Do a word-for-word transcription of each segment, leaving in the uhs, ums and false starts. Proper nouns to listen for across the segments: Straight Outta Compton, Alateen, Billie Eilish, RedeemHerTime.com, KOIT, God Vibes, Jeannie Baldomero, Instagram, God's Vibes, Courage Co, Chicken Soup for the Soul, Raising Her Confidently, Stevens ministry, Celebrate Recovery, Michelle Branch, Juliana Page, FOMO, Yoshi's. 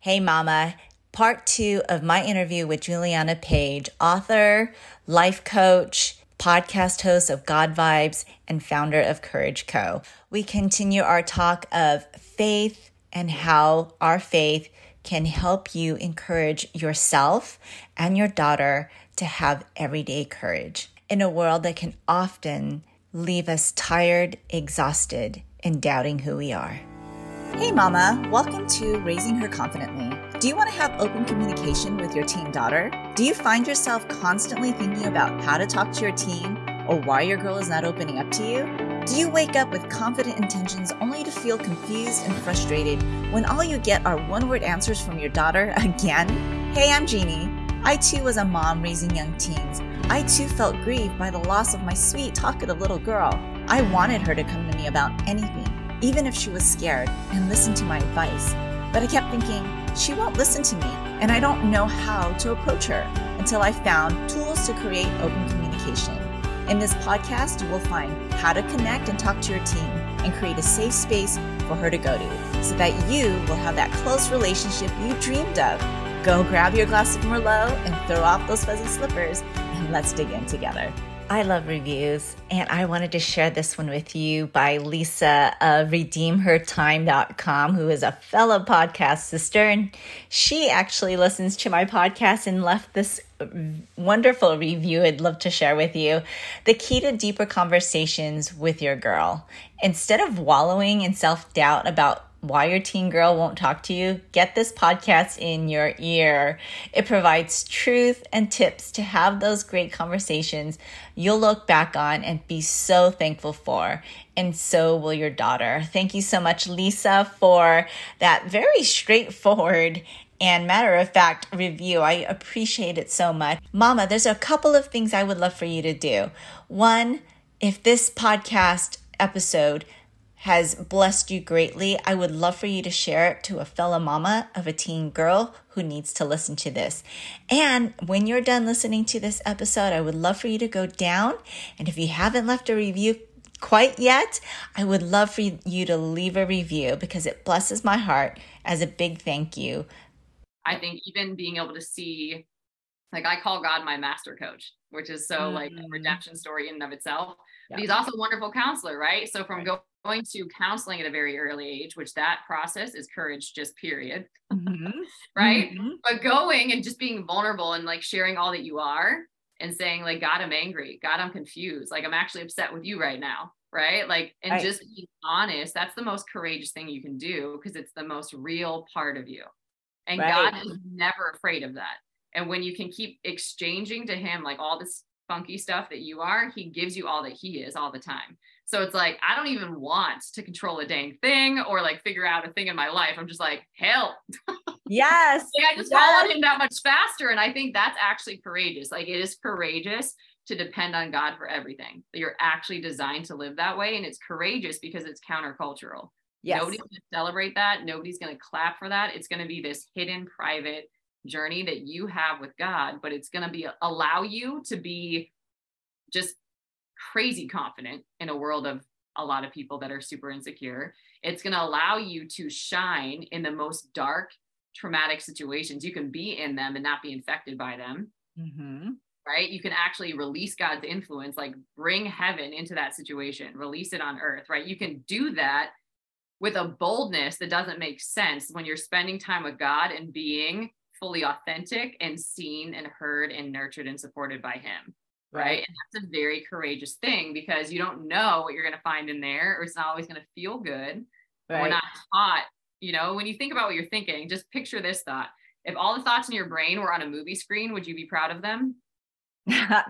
Hey Mama, part two of my interview with Juliana Page, author, life coach, podcast host of God Vibes, and founder of Courage Co. We continue our talk of faith and how our faith can help you encourage yourself and your daughter to have everyday courage in a world that can often leave us tired, exhausted, and doubting who we are. Hey Mama, welcome to Raising Her Confidently. Do you want to have open communication with your teen daughter? Do you find yourself constantly thinking about how to talk to your teen or why your girl is not opening up to you? Do you wake up with confident intentions only to feel confused and frustrated when all you get are one-word answers from your daughter again? Hey, I'm Jeannie. I too was a mom raising young teens. I too felt grieved by the loss of my sweet, talkative little girl. I wanted her to come to me about anything, even if she was scared, and listen to my advice. But I kept thinking, she won't listen to me, and I don't know how to approach her, until I found tools to create open communication. In this podcast, you will find how to connect and talk to your teen and create a safe space for her to go to, so that you will have that close relationship you dreamed of. Go grab your glass of Merlot and throw off those fuzzy slippers, and let's dig in together. I love reviews, and I wanted to share this one with you by Lisa of Redeem Her Time dot com, who is a fellow podcast sister, and she actually listens to my podcast and left this wonderful review I'd love to share with you. The key to deeper conversations with your girl. Instead of wallowing in self-doubt about why your teen girl won't talk to you, get this podcast in your ear. It provides truth and tips to have those great conversations you'll look back on and be so thankful for, and so will your daughter. Thank you so much, Lisa, for that very straightforward and matter-of-fact review. I appreciate it so much. Mama, there's a couple of things I would love for you to do. One, if this podcast episode has blessed you greatly, I would love for you to share it to a fellow mama of a teen girl who needs to listen to this. And when you're done listening to this episode, I would love for you to go down. And if you haven't left a review quite yet, I would love for you to leave a review, because it blesses my heart as a big thank you. I think even being able to see, like, I call God my master coach, which is so mm-hmm. like a redemption story in and of itself. Yeah. But he's also a wonderful counselor, right? So from right. going going to counseling at a very early age, which that process is courage, just period. Mm-hmm. right. Mm-hmm. But going and just being vulnerable and like sharing all that you are and saying like, God, I'm angry. God, I'm confused. Like, I'm actually upset with you right now. Right. Like, and right. just being honest, that's the most courageous thing you can do, because it's the most real part of you. And right. God is never afraid of that. And when you can keep exchanging to him, like all this funky stuff that you are, he gives you all that he is all the time. So it's like, I don't even want to control a dang thing or like figure out a thing in my life. I'm just like, help. Yes. Like, I just yes. follow him that much faster. And I think that's actually courageous. Like, it is courageous to depend on God for everything. You're actually designed to live that way. And it's courageous because it's countercultural. Yes. Nobody's going to celebrate that. Nobody's going to clap for that. It's going to be this hidden private journey that you have with God, but it's going to be allow you to be just crazy confident in a world of a lot of people that are super insecure. It's going to allow you to shine in the most dark, traumatic situations. You can be in them and not be infected by them. Mm-hmm. Right? You can actually release God's influence, like bring heaven into that situation, release it on earth, right? You can do that with a boldness that doesn't make sense when you're spending time with God and being fully authentic and seen and heard and nurtured and supported by him. Right. And that's a very courageous thing, because you don't know what you're going to find in there, or it's not always going to feel good. Right. We're not taught, you know, when you think about what you're thinking, just picture this thought. If all the thoughts in your brain were on a movie screen, would you be proud of them?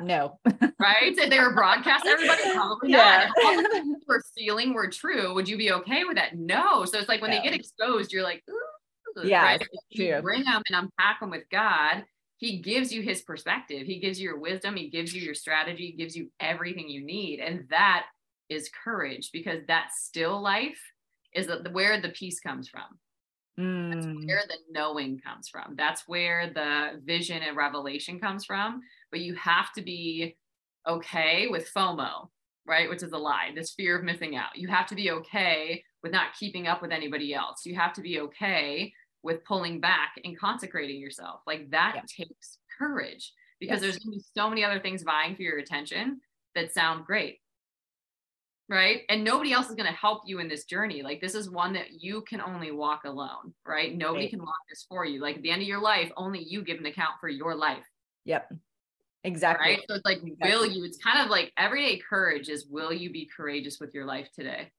No. Right. If they were broadcast, everybody probably yeah. not. If all the things you were feeling were true, would you be okay with that? No. So it's like when no. they get exposed, you're like, ooh, yeah, right? You bring them and unpack them with God. He gives you his perspective. He gives you your wisdom. He gives you your strategy. He gives you everything you need. And that is courage, because that still life is where the peace comes from. Mm. That's where the knowing comes from. That's where the vision and revelation comes from. But you have to be okay with FOMO, right? Which is a lie, this fear of missing out. You have to be okay with not keeping up with anybody else. You have to be okay with pulling back and consecrating yourself. Like that yeah. takes courage, because yes. there's gonna be so many other things vying for your attention that sound great, right? And nobody else is going to help you in this journey. Like this is one that you can only walk alone, right? Nobody right. can walk this for you. Like at the end of your life, only you give an account for your life. Yep. Exactly. Right? So it's like, exactly. will you, it's kind of like everyday courage is, will you be courageous with your life today?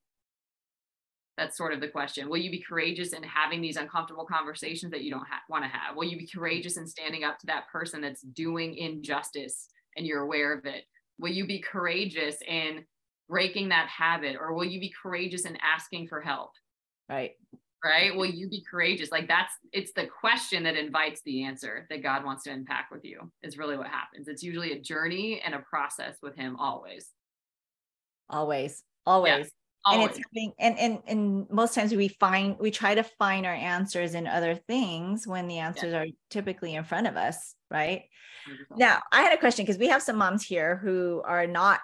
That's sort of the question. Will you be courageous in having these uncomfortable conversations that you don't ha- want to have? Will you be courageous in standing up to that person that's doing injustice and you're aware of it? Will you be courageous in breaking that habit? Or will you be courageous in asking for help? Right. Right. Will you be courageous? Like that's, it's the question that invites the answer that God wants to unpack with you is really what happens. It's usually a journey and a process with him. Always, always, always. Yeah. Always. And it's having, and, and, and most times we find, we try to find our answers in other things when the answers yeah. are typically in front of us. Right. one hundred percent. Now I had a question, because we have some moms here who are not,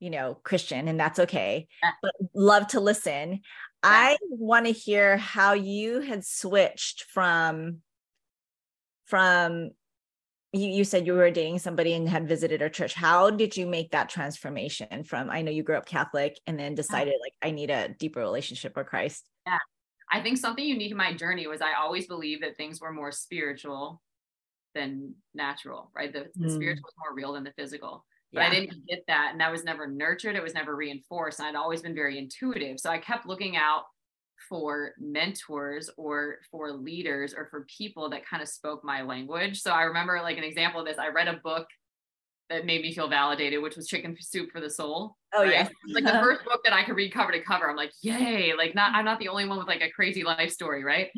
you know, Christian, and that's okay, yeah. but love to listen. Yeah. I want to hear how you had switched from, from you, you said you were dating somebody and had visited a church. How did you make that transformation from, I know you grew up Catholic and then decided yeah. like, I need a deeper relationship with Christ. Yeah. I think something unique in my journey was I always believed that things were more spiritual than natural, right? The, the mm. spiritual was more real than the physical. But yeah. I didn't get that. And that was never nurtured. It was never reinforced. And I'd always been very intuitive. So I kept looking out for mentors or for leaders or for people that kind of spoke my language. So I remember like an example of this, I read a book that made me feel validated, which was Chicken Soup for the Soul. Oh right? yeah. Like the first book that I could read cover to cover. I'm like, yay. Like not, I'm not the only one with like a crazy life story. Right.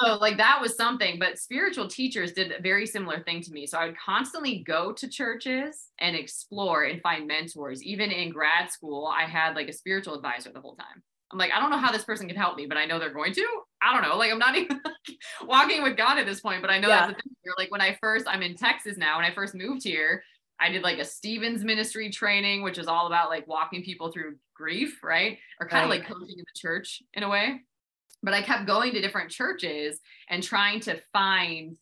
So like that was something, but spiritual teachers did a very similar thing to me. So I would constantly go to churches and explore and find mentors. Even in grad school, I had like a spiritual advisor the whole time. I'm like, I don't know how this person can help me, but I know they're going to. I don't know. Like, I'm not even like, walking with God at this point, but I know yeah. that's the thing. You're like, when I first, I'm in Texas now, when I first moved here, I did like a Stevens ministry training, which is all about like walking people through grief, right? Or kind right. of like coaching in the church in a way. But I kept going to different churches and trying to find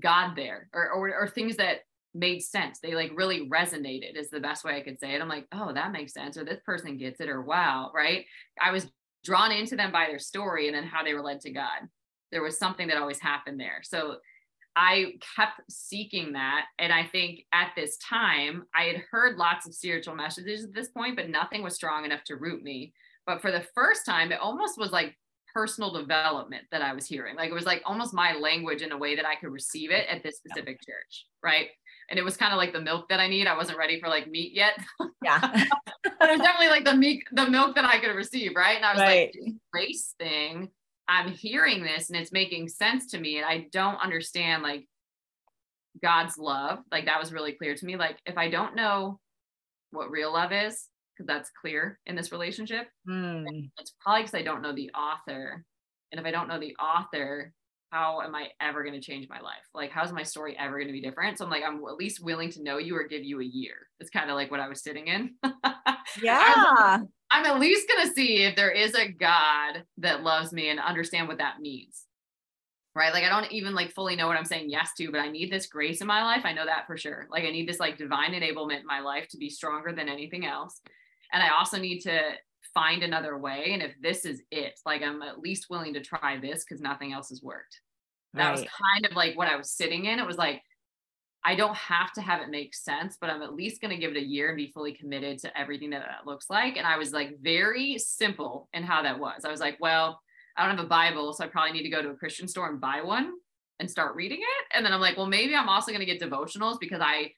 God there, or, or, or things that made sense. They like really resonated is the best way I could say it. I'm like, oh, that makes sense. Or this person gets it, or wow, right? I was drawn into them by their story and then how they were led to God. There was something that always happened there. So I kept seeking that. And I think at this time, I had heard lots of spiritual messages at this point, but nothing was strong enough to root me. But for the first time, it almost was like personal development that I was hearing. Like it was like almost my language in a way that I could receive it at this specific yeah. church, right? And it was kind of like the milk that I need. I wasn't ready for like meat yet. Yeah. But it was definitely like the meat, the milk that I could receive, right? And I was right. like, this race thing, I'm hearing this and it's making sense to me. And I don't understand like God's love. Like that was really clear to me. Like if I don't know what real love is, because that's clear in this relationship, mm. it's probably because I don't know the author. And if I don't know the author, how am I ever going to change my life? Like, how's my story ever going to be different? So I'm like, I'm at least willing to know you or give you a year. It's kind of like what I was sitting in. Yeah. I'm, I'm at least going to see if there is a God that loves me and understand what that means. Right. Like, I don't even like fully know what I'm saying yes to, but I need this grace in my life. I know that for sure. Like I need this like divine enablement in my life to be stronger than anything else. And I also need to find another way. And if this is it, like, I'm at least willing to try this because nothing else has worked. That right. was kind of like what I was sitting in. It was like, I don't have to have it make sense, but I'm at least going to give it a year and be fully committed to everything that that looks like. And I was like very simple in how that was. I was like, well, I don't have a Bible, so I probably need to go to a Christian store and buy one and start reading it. And then I'm like, well, maybe I'm also going to get devotionals because I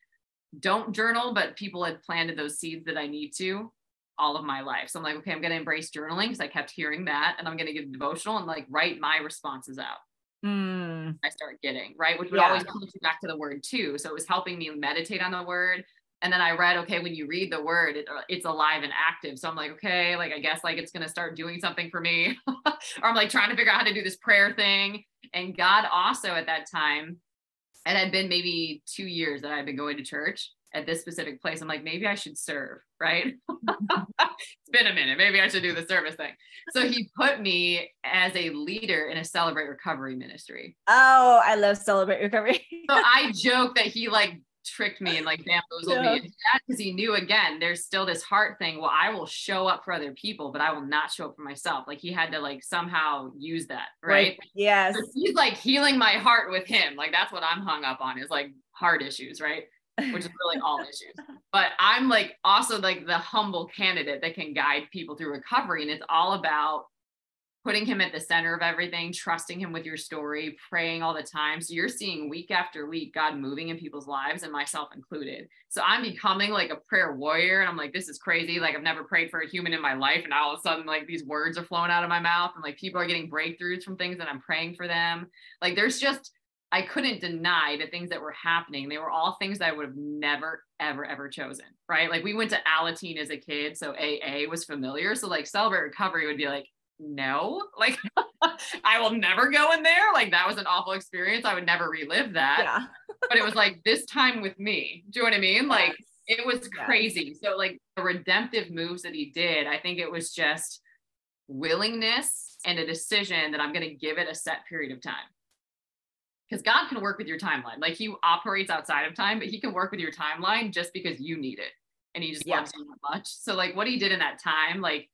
don't journal, but people had planted those seeds that I need to all of my life. So I'm like, okay, I'm going to embrace journaling because I kept hearing that, and I'm going to get devotional and like write my responses out. Mm. I start getting, right? Which would yeah. always come back to the word too. So it was helping me meditate on the word. And then I read, okay, when you read the word, it, it's alive and active. So I'm like, okay, like, I guess like it's going to start doing something for me. Or I'm like trying to figure out how to do this prayer thing. And God also at that time, it had been maybe two years that I'd been going to church. at this specific place, I'm like, maybe I should serve, right? It's been a minute. Maybe I should do the service thing. So he put me as a leader in a Celebrate Recovery ministry. Oh, I love Celebrate Recovery. So I joke that he like tricked me and like bamboozled yeah. me into that, because he knew, again, there's still this heart thing. Well, I will show up for other people, but I will not show up for myself. Like he had to like somehow use that. Right. Like, yes. So he's like healing my heart with him. Like that's what I'm hung up on, is like heart issues. Right. Which is really all issues. But I'm like also like the humble candidate that can guide people through recovery. And it's all about putting him at the center of everything, trusting him with your story, praying all the time. So you're seeing week after week, God moving in people's lives, and myself included. So I'm becoming like a prayer warrior. And I'm like, this is crazy. Like I've never prayed for a human in my life. And all of a sudden, like these words are flowing out of my mouth, and like people are getting breakthroughs from things that I'm praying for them. Like there's just, I couldn't deny the things that were happening. They were all things that I would have never, ever, ever chosen, right? Like we went to Alateen as a kid, so A A was familiar. So like Celebrate Recovery would be like, no, like I will never go in there. Like that was an awful experience. I would never relive that. Yeah. But it was like this time with me. Do you know what I mean? Like it was crazy. So like the redemptive moves that he did, I think it was just willingness and a decision that I'm going to give it a set period of time. Because God can work with your timeline. Like he operates outside of time, but he can work with your timeline just because you need it. And he just yeah. loves you so much. So like what he did in that time, like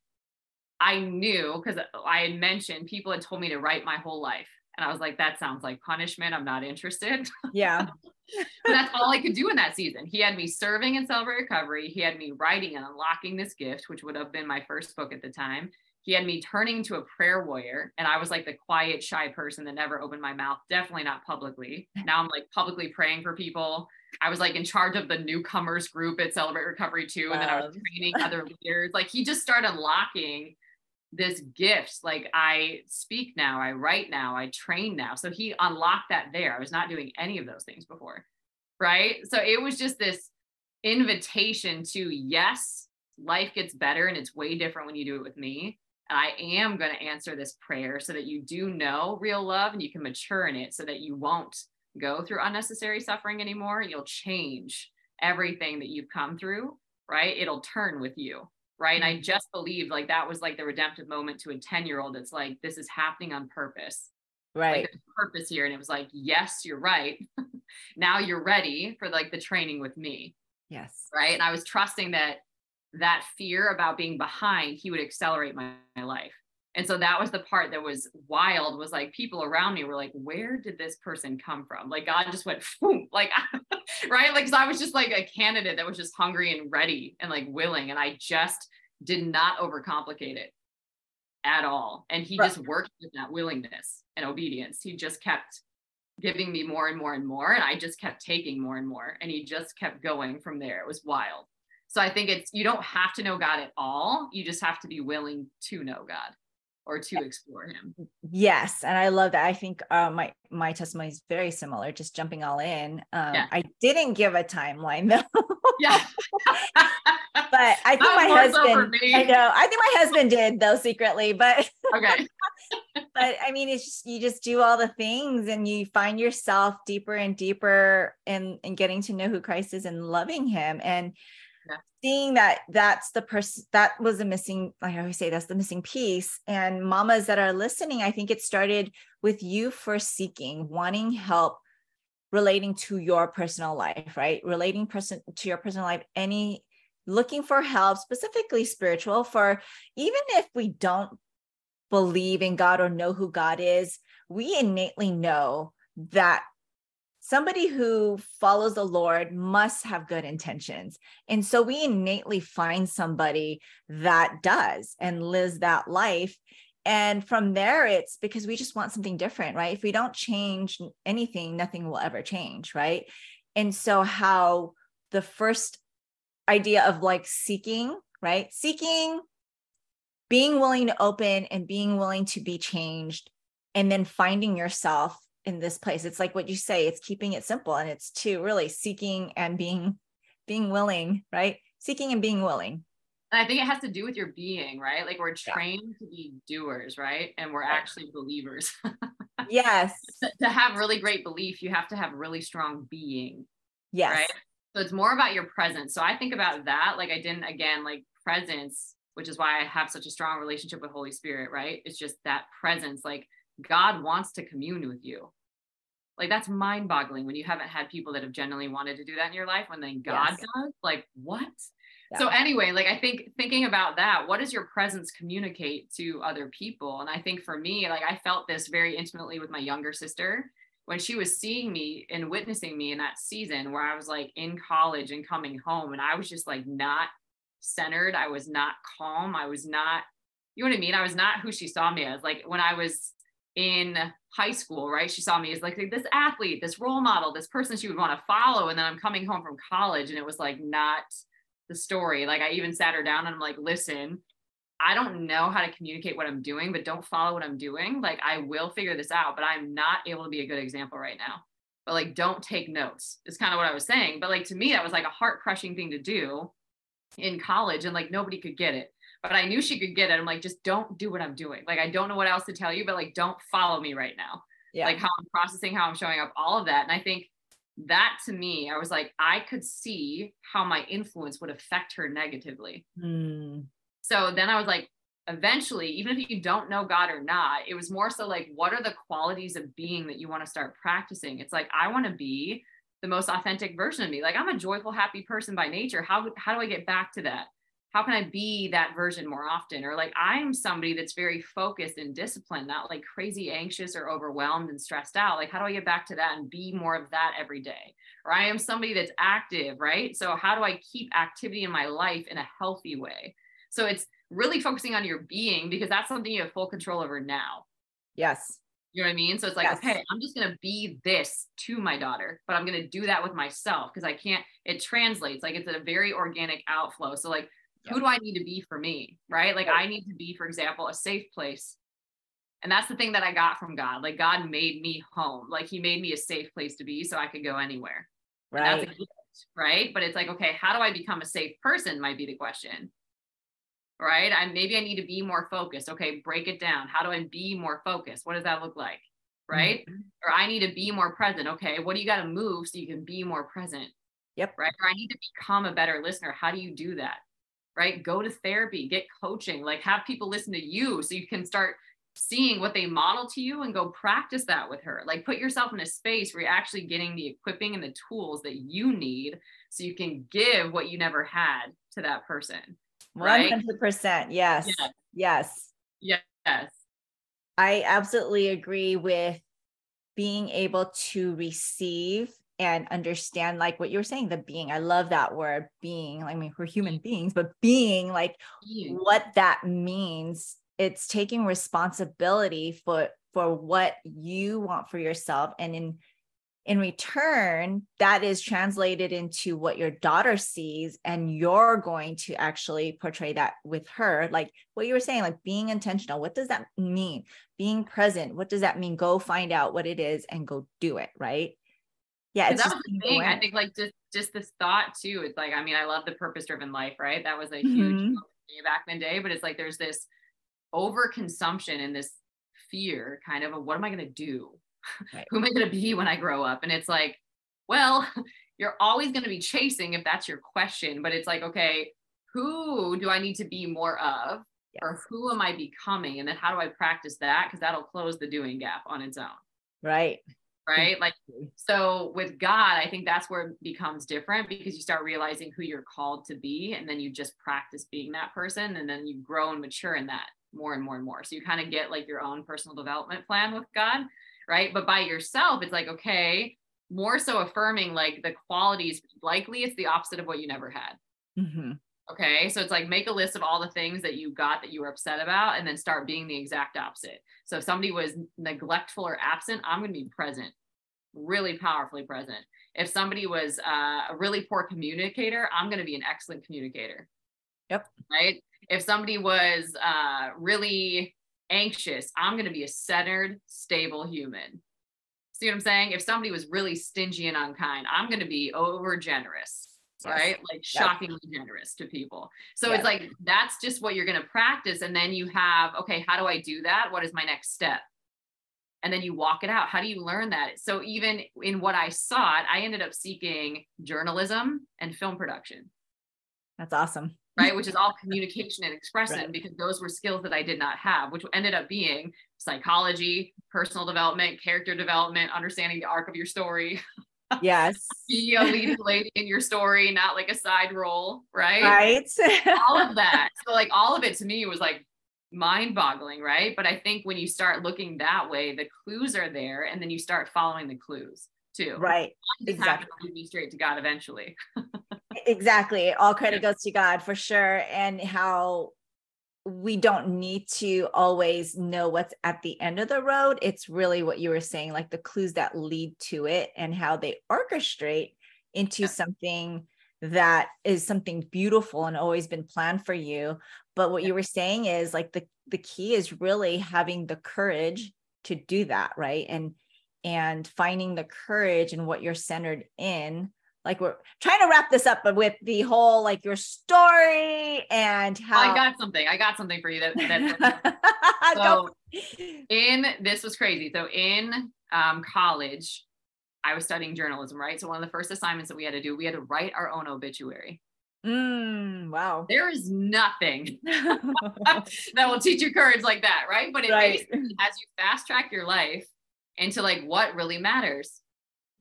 I knew, because I had mentioned people had told me to write my whole life. And I was like, that sounds like punishment. I'm not interested. Yeah. But that's all I could do in that season. He had me serving in Celebrate Recovery. He had me writing and unlocking this gift, which would have been my first book at the time. He had me turning to a prayer warrior, and I was like the quiet, shy person that never opened my mouth. Definitely not publicly. Now I'm like publicly praying for people. I was like in charge of the newcomers group at Celebrate Recovery too. And then I was training other leaders. Like he just started unlocking this gift. Like I speak now, I write now, I train now. So he unlocked that there. I was not doing any of those things before. Right. So it was just this invitation to, yes, life gets better and it's way different when you do it with me. I am going to answer this prayer so that you do know real love and you can mature in it so that you won't go through unnecessary suffering anymore. And you'll change everything that you've come through, right? It'll turn with you, right? And I just believed like that was like the redemptive moment to a ten year old. That's like, this is happening on purpose, right? Like, there's purpose here. And it was like, yes, you're right. Now you're ready for like the training with me. Yes. Right. And I was trusting that that fear about being behind, he would accelerate my, my life. And so that was the part that was wild, was like people around me were like, where did this person come from? Like God just went, boom, like, right? Like, cause I was just like a candidate that was just hungry and ready and like willing. And I just did not overcomplicate it at all. And he right. just worked with that willingness and obedience. He just kept giving me more and more and more. And I just kept taking more and more. And he just kept going from there. It was wild. So I think it's, you don't have to know God at all. You just have to be willing to know God or to explore him. Yes. And I love that. I think uh, my, my testimony is very similar, just jumping all in. Um, yeah. I didn't give a timeline though. Yeah. But I think my husband, I know, I think my husband did though secretly, but okay. But I mean, it's just, you just do all the things and you find yourself deeper and deeper in, in getting to know who Christ is and loving him. And yeah. seeing that that's the person that was a missing, like I always say, that's the missing piece. And mamas that are listening, I think it started with you first seeking, wanting help relating to your personal life, right? Relating person to your personal life, any looking for help, specifically spiritual, for even if we don't believe in God or know who God is, we innately know that somebody who follows the Lord must have good intentions. And so we innately find somebody that does and lives that life. And from there, it's because we just want something different, right? If we don't change anything, nothing will ever change, right? And so how the first idea of like seeking, right? Seeking, being willing to open and being willing to be changed, and then finding yourself in this place. It's like what you say, it's keeping it simple. And it's two, really seeking and being, being willing, right? Seeking and being willing. And I think it has to do with your being, right? Like we're trained yeah. to be doers, right? And we're yeah. actually believers. Yes. To have really great belief, you have to have really strong being. Yes. Right? So it's more about your presence. So I think about that. Like I didn't, again, like presence, which is why I have such a strong relationship with Holy Spirit, right? It's just that presence, like God wants to commune with you. Like that's mind boggling when you haven't had people that have genuinely wanted to do that in your life, when then God yes. does, like what? Yeah. So anyway, like I think thinking about that, what does your presence communicate to other people? And I think for me, like I felt this very intimately with my younger sister when she was seeing me and witnessing me in that season where I was like in college and coming home, and I was just like not centered. I was not calm. I was not, you know what I mean? I was not who she saw me as. Like when I was in high school, right? She saw me as like this athlete, this role model, this person she would want to follow. And then I'm coming home from college and it was like not the story. Like I even sat her down and I'm like, listen, I don't know how to communicate what I'm doing, but don't follow what I'm doing. Like I will figure this out, but I'm not able to be a good example right now. But like, don't take notes. It's kind of what I was saying. But like, to me, that was like a heart crushing thing to do in college. And like, nobody could get it, but I knew she could get it. I'm like, just don't do what I'm doing. Like, I don't know what else to tell you, but like, don't follow me right now. Yeah. Like how I'm processing, how I'm showing up, all of that. And I think that to me, I was like, I could see how my influence would affect her negatively. Mm. So then I was like, eventually, even if you don't know God or not, it was more so like, what are the qualities of being that you want to start practicing? It's like, I want to be the most authentic version of me. Like I'm a joyful, happy person by nature. How, how do I get back to that? How can I be that version more often? Or like, I'm somebody that's very focused and disciplined, not like crazy anxious or overwhelmed and stressed out. Like, how do I get back to that and be more of that every day? Or I am somebody that's active, right? So how do I keep activity in my life in a healthy way? So it's really focusing on your being, because that's something you have full control over now. Yes. You know what I mean? So it's like, yes. okay, I'm just going to be this to my daughter, but I'm going to do that with myself because I can't, it translates. Like it's a very organic outflow. So like, yep. who do I need to be for me? Right? Like yep. I need to be, for example, a safe place. And that's the thing that I got from God. Like God made me home. Like he made me a safe place to be so I could go anywhere. Right. And that's a gift, right. But it's like, okay, how do I become a safe person might be the question. Right? I maybe I need to be more focused. Okay, break it down. How do I be more focused? What does that look like? Right? Mm-hmm. Or I need to be more present. Okay, what do you got to move so you can be more present? Yep. Right? Or I need to become a better listener. How do you do that? Right? Go to therapy, get coaching, like have people listen to you so you can start seeing what they model to you and go practice that with her. Like put yourself in a space where you're actually getting the equipping and the tools that you need so you can give what you never had to that person. Right? one hundred percent. Yes. Yes. Yes. Yes. I absolutely agree with being able to receive and understand, like what you were saying, the being. I love that word being. I mean, we're human beings, but being like being. What that means, it's taking responsibility for, for what you want for yourself. And in, in return, that is translated into what your daughter sees, and you're going to actually portray that with her. Like what you were saying, like being intentional, what does that mean? Being present, what does that mean? Go find out what it is and go do it, right? Yeah. It's that was the thing. I think like just, just this thought too, it's like, I mean, I love the purpose-driven life, right? That was a huge mm-hmm. back in the day, but it's like, there's this overconsumption and this fear kind of, of what am I going to do? Right. Who am I going to be when I grow up? And it's like, well, you're always going to be chasing if that's your question, but it's like, okay, who do I need to be more of? Yes. Or who am I becoming? And then how do I practice that? Because that'll close the doing gap on its own. Right. Right. Like, so with God, I think that's where it becomes different, because you start realizing who you're called to be. And then you just practice being that person. And then you grow and mature in that more and more and more. So you kind of get like your own personal development plan with God. Right. But by yourself, it's like, okay, more so affirming like the qualities, likely it's the opposite of what you never had. Mm-hmm. Okay. So it's like, make a list of all the things that you got that you were upset about, and then start being the exact opposite. So if somebody was neglectful or absent, I'm going to be present, really powerfully present. If somebody was uh, a really poor communicator, I'm going to be an excellent communicator. Yep. Right. If somebody was uh, really anxious, I'm going to be a centered, stable human. See what I'm saying? If somebody was really stingy and unkind, I'm going to be over generous, yes. right? Like shockingly yep. generous to people. So yep. it's like, that's just what you're going to practice. And then you have, okay, how do I do that? What is my next step? and then you walk it out. How do you learn that? So even in what I sought, I ended up seeking journalism and film production. That's awesome. Right. Which is all communication and expression, right. Because those were skills that I did not have, which ended up being psychology, personal development, character development, understanding the arc of your story. Yes. Be a leading lady in your story, not like a side role. Right. Right. All of that. So like all of it to me was like mind boggling. Right. But I think when you start looking that way, the clues are there, and then you start following the clues too. Right. Exactly. Lead me straight to God eventually. Exactly. All credit goes to God for sure. And how we don't need to always know what's at the end of the road. It's really what you were saying, like the clues that lead to it and how they orchestrate into yeah. something that is something beautiful and always been planned for you. But what yeah. you were saying is like the, the key is really having the courage to do that. Right. And, and finding the courage in what you're centered in. Like we're trying to wrap this up, but with the whole, like your story and how I got something, I got something for you. That, that so in, this was crazy. So in um, college, I was studying journalism, right? So one of the first assignments that we had to do, we had to write our own obituary. Mm, wow. There is nothing that will teach you courage like that. Right. But it right. basically, as you fast track your life into like, what really matters.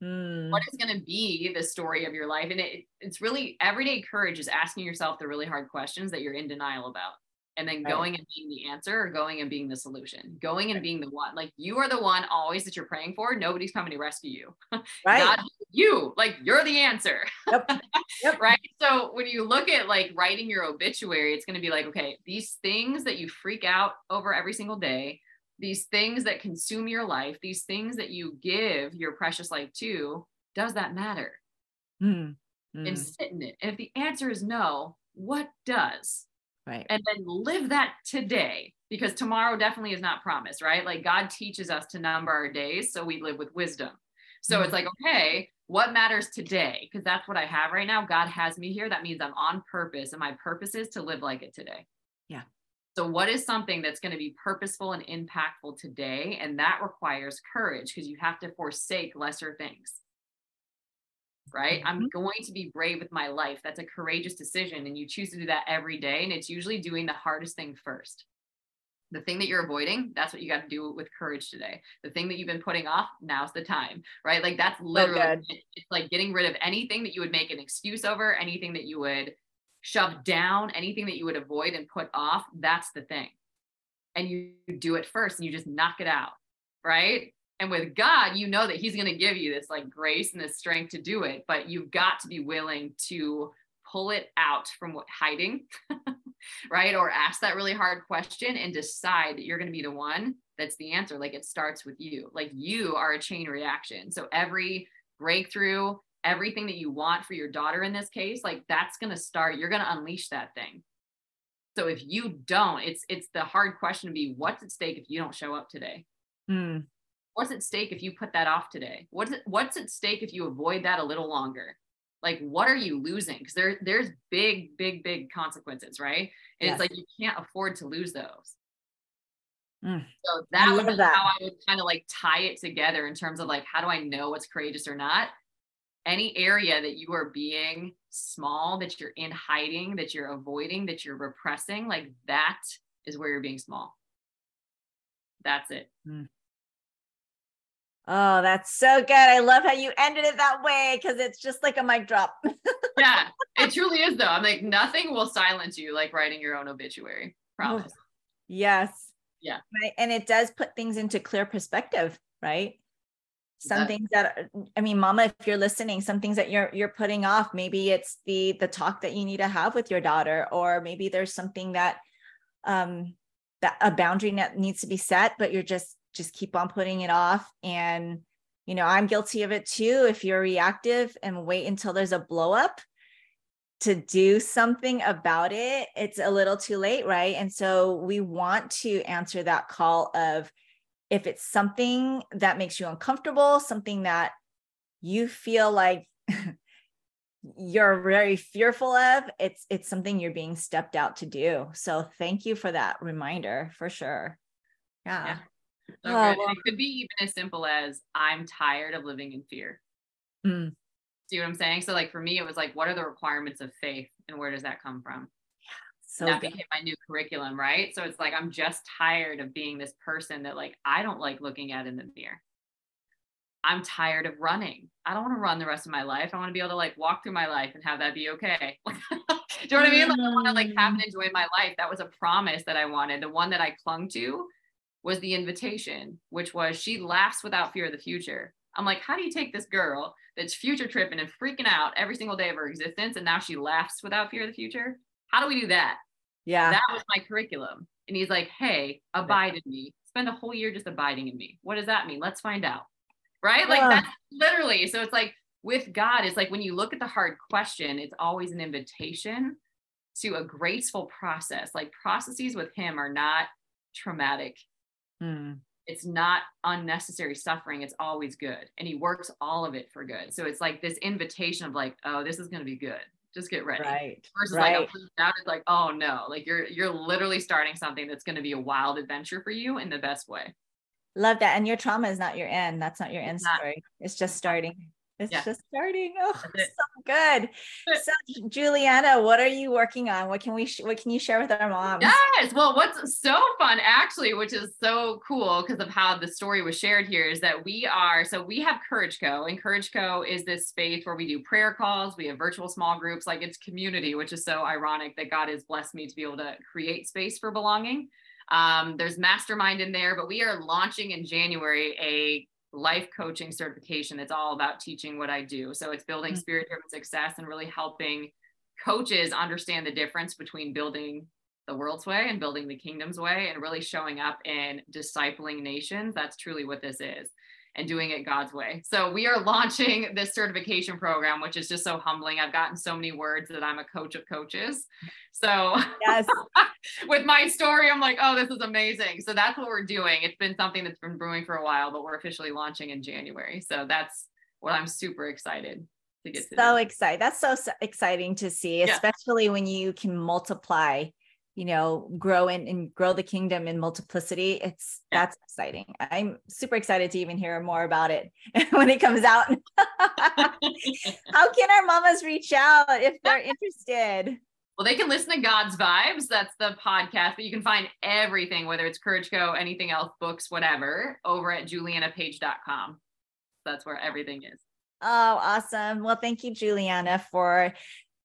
What is going to be the story of your life? And it, it's really everyday courage is asking yourself the really hard questions that you're in denial about. And then right. going and being the answer, or going and being the solution, going and right. being the one, like you are the one always that you're praying for. Nobody's coming to rescue you. Right. God, you like, you're the answer. Yep. Yep. Right. So when you look at like writing your obituary, it's going to be like, okay, these things that you freak out over every single day, these things that consume your life, these things that you give your precious life to, does that matter? Mm, mm. And sit in it. And if the answer is no, what does? Right. And then live that today, because tomorrow definitely is not promised, right? Like God teaches us to number our days so we live with wisdom. So mm. it's like, okay, what matters today? Because that's what I have right now. God has me here. That means I'm on purpose, and my purpose is to live like it today. Yeah. So what is something that's going to be purposeful and impactful today? And that requires courage, because you have to forsake lesser things, right? Mm-hmm. I'm going to be brave with my life. That's a courageous decision. And you choose to do that every day. And it's usually doing the hardest thing first. The thing that you're avoiding, that's what you got to do with courage today. The thing that you've been putting off, now's the time, right? Like that's literally, oh, God. It's like getting rid of anything that you would make an excuse over, anything that you would shove down, anything that you would avoid and put off. That's the thing. And you do it first, and you just knock it out. Right. And with God, you know that he's going to give you this like grace and this strength to do it, but you've got to be willing to pull it out from what hiding, right. Or ask that really hard question and decide that you're going to be the one that's the answer. Like it starts with you, like you are a chain reaction. So every breakthrough, everything that you want for your daughter in this case, like that's going to start, you're going to unleash that thing. So if you don't, it's, it's the hard question to be, what's at stake if you don't show up today? Mm. What's at stake if you put that off today? What's, it, what's at stake if you avoid that a little longer? Like, what are you losing? Cause there, there's big, big, big consequences, right? And yes. It's like, you can't afford to lose those. Mm. So that I was that. How I would kind of like tie it together in terms of like, how do I know what's courageous or not? Any area that you are being small, that you're in hiding, that you're avoiding, that you're repressing, like that is where you're being small. That's it. Mm. Oh, that's so good. I love how you ended it that way, because it's just like a mic drop. Yeah, it truly is though. I'm like, nothing will silence you like writing your own obituary. Promise. Oh, yes. Yeah. Right. And it does put things into clear perspective, right? Some things that, I mean, Mama, if you're listening, some things that you're, you're putting off, maybe it's the, the talk that you need to have with your daughter, or maybe there's something that, um, that a boundary net needs to be set, but you're just, just keep on putting it off. And, you know, I'm guilty of it too. If you're reactive and wait until there's a blow up to do something about it, it's a little too late. Right. And so we want to answer that call of, if it's something that makes you uncomfortable, something that you feel like you're very fearful of, it's it's something you're being stepped out to do. So thank you for that reminder, for sure. Yeah. Yeah. So oh, well. It could be even as simple as, I'm tired of living in fear. Mm. See what I'm saying? So like, for me, it was like, what are the requirements of faith and where does that come from? So that good. Became my new curriculum, right? So it's like, I'm just tired of being this person that like, I don't like looking at in the mirror. I'm tired of running. I don't want to run the rest of my life. I want to be able to like walk through my life and have that be okay. Do you know what I mean? Like, I want to like have and enjoy my life. That was a promise that I wanted. The one that I clung to was the invitation, which was, she laughs without fear of the future. I'm like, how do you take this girl that's future tripping and freaking out every single day of her existence, and now she laughs without fear of the future? How do we do that? Yeah. That was my curriculum. And he's like, hey, abide in me. Spend a whole year just abiding in me. What does that mean? Let's find out. Right? Like, yeah. That's literally, so it's like with God, it's like, when you look at the hard question, it's always an invitation to a graceful process. Like, processes with him are not traumatic. Mm. It's not unnecessary suffering. It's always good. And he works all of it for good. So it's like this invitation of like, oh, this is going to be good. Just get ready. Right. Versus right. like, out, it's like, oh no, like you're, you're literally starting something that's going to be a wild adventure for you in the best way. Love that. And your trauma is not your end. That's not your end it's story. Not. It's just starting. It's yeah. just starting. Oh, it. so good. So Juliana, what are you working on? What can we, sh- what can you share with our moms? Yes. Well, what's so fun actually, which is so cool because of how the story was shared here, is that we are, so we have Courage Co, and Courage Co is this space where we do prayer calls. We have virtual small groups, like it's community, which is so ironic that God has blessed me to be able to create space for belonging. Um, there's mastermind in there, but we are launching in January a life coaching certification that's all about teaching what I do. So it's building spirit-driven success and really helping coaches understand the difference between building the world's way and building the kingdom's way, and really showing up in discipling nations. That's truly what this is, and doing it God's way. So we are launching this certification program, which is just so humbling. I've gotten so many words that I'm a coach of coaches. So yes. With my story, I'm like, oh, this is amazing. So that's what we're doing. It's been something that's been brewing for a while, but we're officially launching in January. So that's what I'm super excited to get to. So excited. That's so exciting to see, especially yeah. when you can multiply, you know, grow in and grow the kingdom in multiplicity. It's yeah. that's exciting. I'm super excited to even hear more about it when it comes out. How can our mamas reach out if they're interested? Well, they can listen to God's Vibes. That's the podcast, but you can find everything, whether it's Courage Co, anything else, books, whatever, over at Juliana Page dot com. That's where everything is. Oh, awesome. Well, thank you, Juliana, for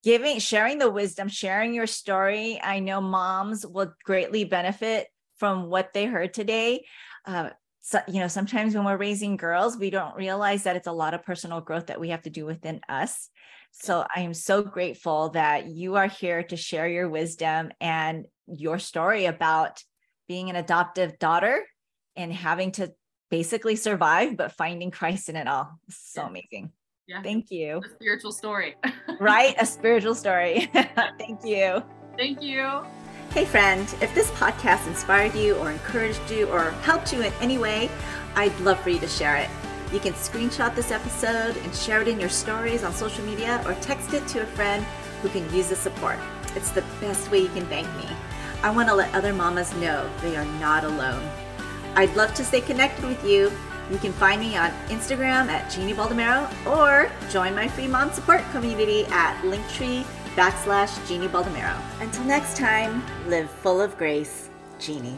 giving, sharing the wisdom, sharing your story. I know moms will greatly benefit from what they heard today. Uh, so, you know, sometimes when we're raising girls, we don't realize that it's a lot of personal growth that we have to do within us. So I am so grateful that you are here to share your wisdom and your story about being an adoptive daughter and having to basically survive, but finding Christ in it all. So amazing. Yeah. Thank you. A spiritual story. Right? A spiritual story. Thank you. Thank you. Hey friend, if this podcast inspired you or encouraged you or helped you in any way, I'd love for you to share it. You can screenshot this episode and share it in your stories on social media, or text it to a friend who can use the support. It's the best way you can thank me. I want to let other mamas know they are not alone. I'd love to stay connected with you. You can find me on Instagram at Jeannie Baldomero, or join my free mom support community at Linktree backslash Jeannie Baldomero. Until next time, live full of grace, Jeannie.